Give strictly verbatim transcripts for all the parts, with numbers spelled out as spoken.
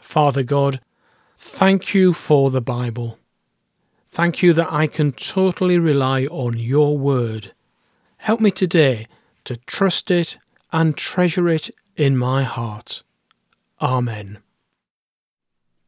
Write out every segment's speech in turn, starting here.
Father God, thank you for the Bible. Thank you that I can totally rely on your word. Help me today to trust it and treasure it in my heart. Amen.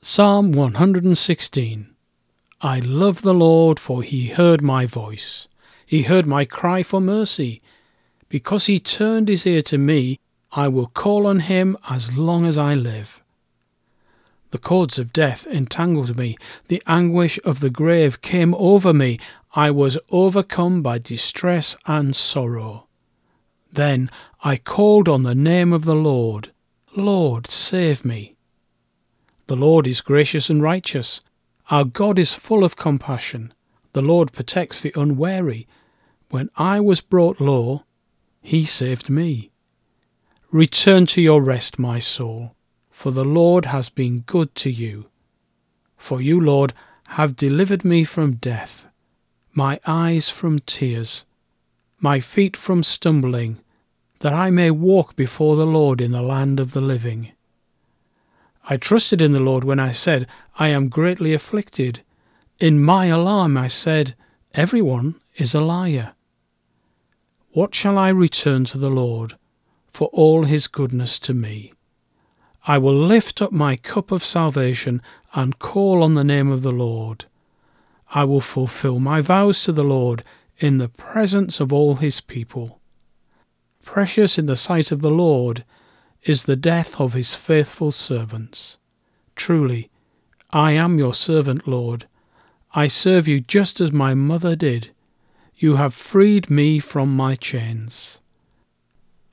Psalm one hundred sixteen. I love the Lord, for he heard my voice. He heard my cry for mercy. Because he turned his ear to me, I will call on him as long as I live. The cords of death entangled me, the anguish of the grave came over me, I was overcome by distress and sorrow. Then I called on the name of the Lord. Lord, save me. The Lord is gracious and righteous. Our God is full of compassion. The Lord protects the unwary. When I was brought low, he saved me. Return to your rest, my soul. For the Lord has been good to you. For you, Lord, have delivered me from death, my eyes from tears, my feet from stumbling, that I may walk before the Lord in the land of the living. I trusted in the Lord when I said, I am greatly afflicted. In my alarm I said, everyone is a liar. What shall I return to the Lord for all his goodness to me? I will lift up my cup of salvation and call on the name of the Lord. I will fulfill my vows to the Lord in the presence of all his people. Precious in the sight of the Lord is the death of his faithful servants. Truly, I am your servant, Lord. I serve you just as my mother did. You have freed me from my chains.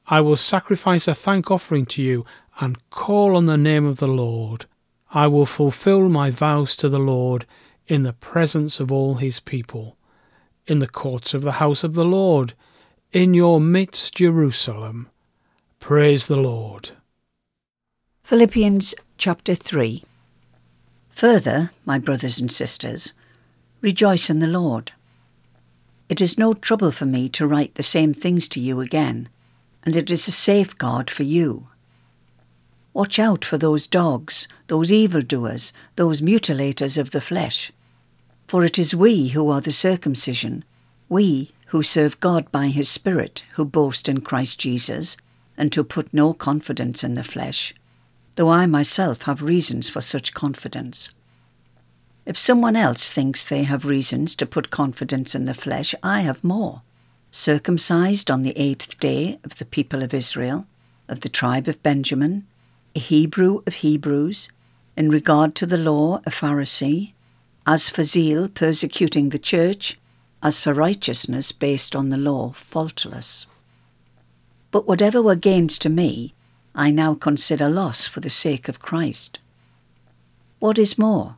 I will sacrifice a thank offering to you and call on the name of the Lord. I will fulfill my vows to the Lord in the presence of all his people, in the courts of the house of the Lord, in your midst, Jerusalem. Praise the Lord. Philippians chapter three. Further, my brothers and sisters, rejoice in the Lord. It is no trouble for me to write the same things to you again, and it is a safeguard for you. Watch out for those dogs, those evildoers, those mutilators of the flesh. For it is we who are the circumcision, we who serve God by his Spirit, who boast in Christ Jesus, and who put no confidence in the flesh, though I myself have reasons for such confidence. If someone else thinks they have reasons to put confidence in the flesh, I have more. Circumcised on the eighth day, of the people of Israel, of the tribe of Benjamin, a Hebrew of Hebrews, in regard to the law, a Pharisee, as for zeal, persecuting the church, as for righteousness based on the law, faultless. But whatever were gains to me, I now consider loss for the sake of Christ. What is more,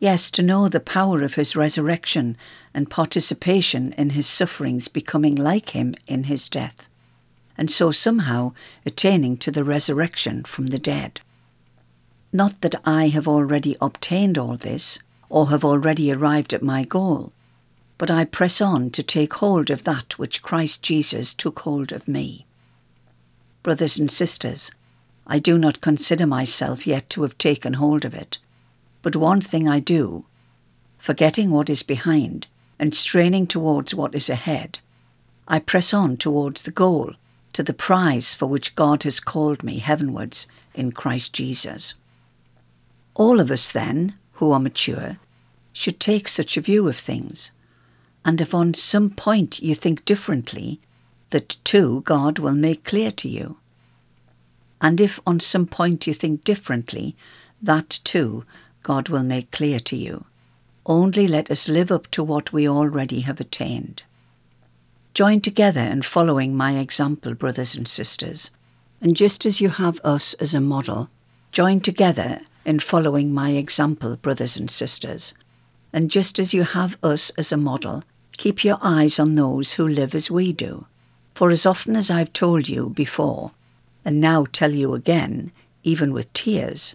yes, to know the power of his resurrection and participation in his sufferings, becoming like him in his death, and so somehow attaining to the resurrection from the dead. Not that I have already obtained all this, or have already arrived at my goal, but I press on to take hold of that which Christ Jesus took hold of me. Brothers and sisters, I do not consider myself yet to have taken hold of it, but one thing I do, forgetting what is behind and straining towards what is ahead, I press on towards the goal, to the prize for which God has called me heavenwards in Christ Jesus. All of us then, who are mature, should take such a view of things, and if on some point you think differently, that too God will make clear to you. And if on some point you think differently, that too God will make clear to you. Only let us live up to what we already have attained. Join together in following my example, brothers and sisters, and just as you have us as a model, join together in following my example, brothers and sisters, and just as you have us as a model, keep your eyes on those who live as we do. For as often as I've told you before, and now tell you again, even with tears,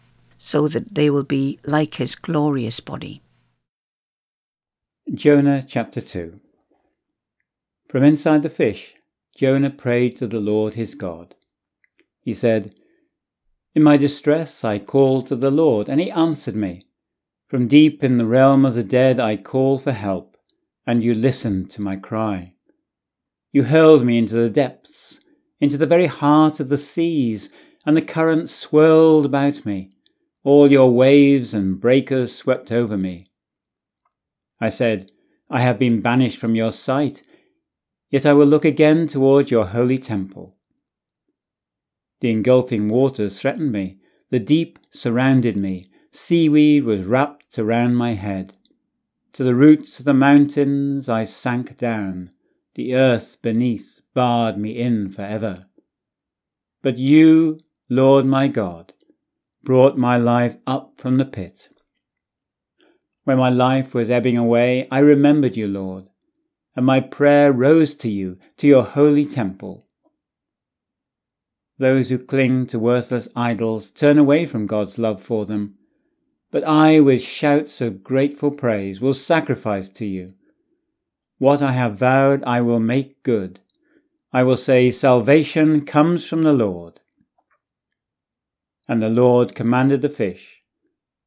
so that they will be like his glorious body. Jonah chapter two. From inside the fish, Jonah prayed to the Lord his God. He said, "In my distress I called to the Lord, and he answered me. From deep in the realm of the dead I called for help, and you listened to my cry. You hurled me into the depths, into the very heart of the seas, and the currents swirled about me. All your waves and breakers swept over me. I said, I have been banished from your sight, yet I will look again toward your holy temple. The engulfing waters threatened me, the deep surrounded me, seaweed was wrapped around my head. To the roots of the mountains I sank down, the earth beneath barred me in forever. But you, Lord my God, brought my life up from the pit. When my life was ebbing away, I remembered you, Lord, and my prayer rose to you, to your holy temple. Those who cling to worthless idols turn away from God's love for them, but I, with shouts of grateful praise, will sacrifice to you. What I have vowed I will make good. I will say, salvation comes from the Lord." And the Lord commanded the fish,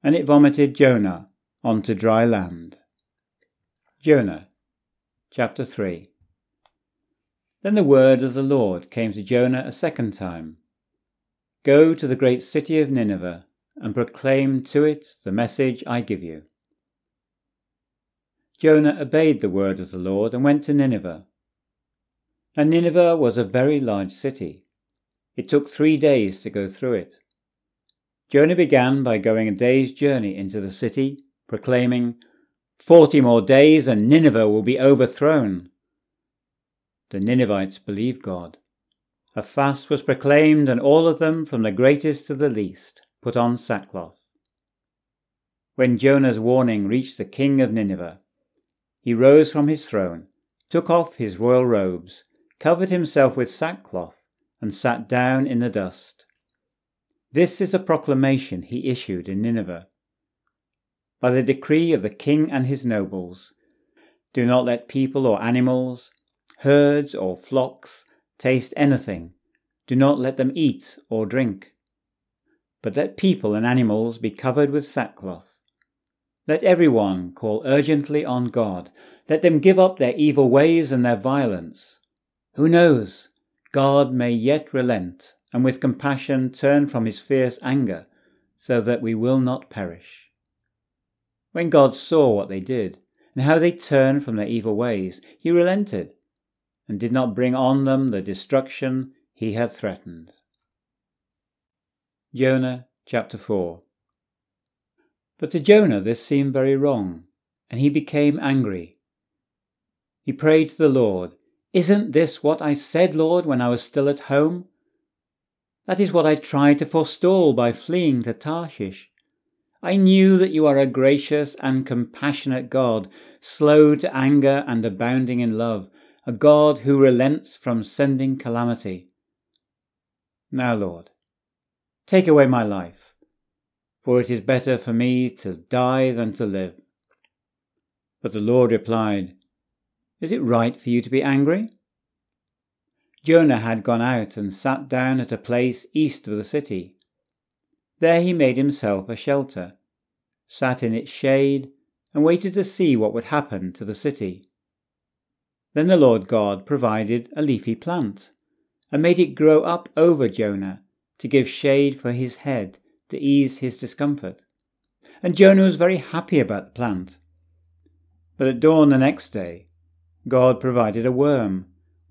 and it vomited Jonah onto dry land. Jonah, chapter three. Then the word of the Lord came to Jonah a second time. "Go to the great city of Nineveh, and proclaim to it the message I give you." Jonah obeyed the word of the Lord and went to Nineveh. And Nineveh was a very large city. It took three days to go through it. Jonah began by going a day's journey into the city, proclaiming, "Forty more days and Nineveh will be overthrown." The Ninevites believed God. A fast was proclaimed, and all of them, from the greatest to the least, put on sackcloth. When Jonah's warning reached the king of Nineveh, he rose from his throne, took off his royal robes, covered himself with sackcloth, and sat down in the dust. This is a proclamation he issued in Nineveh. By the decree of the king and his nobles, do not let people or animals, herds or flocks, taste anything. Do not let them eat or drink. But let people and animals be covered with sackcloth. Let everyone call urgently on God. Let them give up their evil ways and their violence. Who knows? God may yet relent, and with compassion turn from his fierce anger, so that we will not perish. When God saw what they did, and how they turned from their evil ways, he relented, and did not bring on them the destruction he had threatened. Jonah chapter four. But to Jonah this seemed very wrong, and he became angry. He prayed to the Lord, "Isn't this what I said, Lord, when I was still at home? That is what I tried to forestall by fleeing to Tarshish. I knew that you are a gracious and compassionate God, slow to anger and abounding in love, a God who relents from sending calamity. Now, Lord, take away my life, for it is better for me to die than to live." But the Lord replied, "Is it right for you to be angry?" Jonah had gone out and sat down at a place east of the city. There he made himself a shelter, sat in its shade, and waited to see what would happen to the city. Then the Lord God provided a leafy plant, and made it grow up over Jonah to give shade for his head, to ease his discomfort. And Jonah was very happy about the plant. But at dawn the next day, God provided a worm,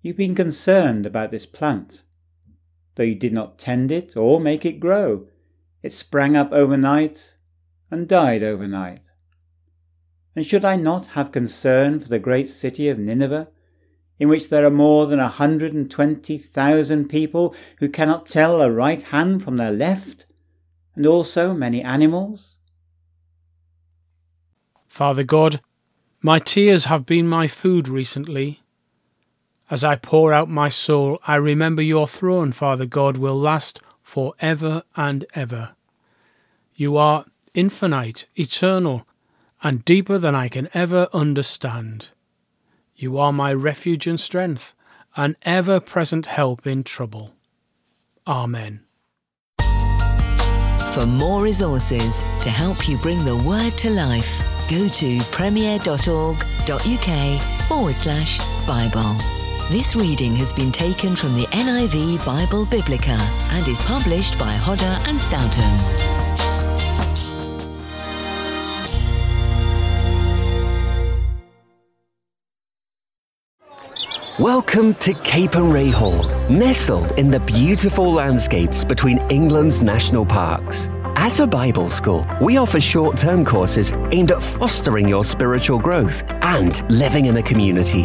"You've been concerned about this plant, though you did not tend it or make it grow. It sprang up overnight and died overnight. And should I not have concern for the great city of Nineveh, in which there are more than a hundred and twenty thousand people who cannot tell a right hand from their left, and also many animals?" Father God, my tears have been my food recently. As I pour out my soul, I remember your throne, Father God, will last for ever and ever. You are infinite, eternal, and deeper than I can ever understand. You are my refuge and strength, an ever-present help in trouble. Amen. For more resources to help you bring the word to life, go to premier.org.uk forward slash Bible. This reading has been taken from the N I V Bible Biblica and is published by Hodder and Stoughton. Welcome to Cape and Ray Hall, nestled in the beautiful landscapes between England's national parks. As a Bible school, we offer short-term courses aimed at fostering your spiritual growth and living in a community.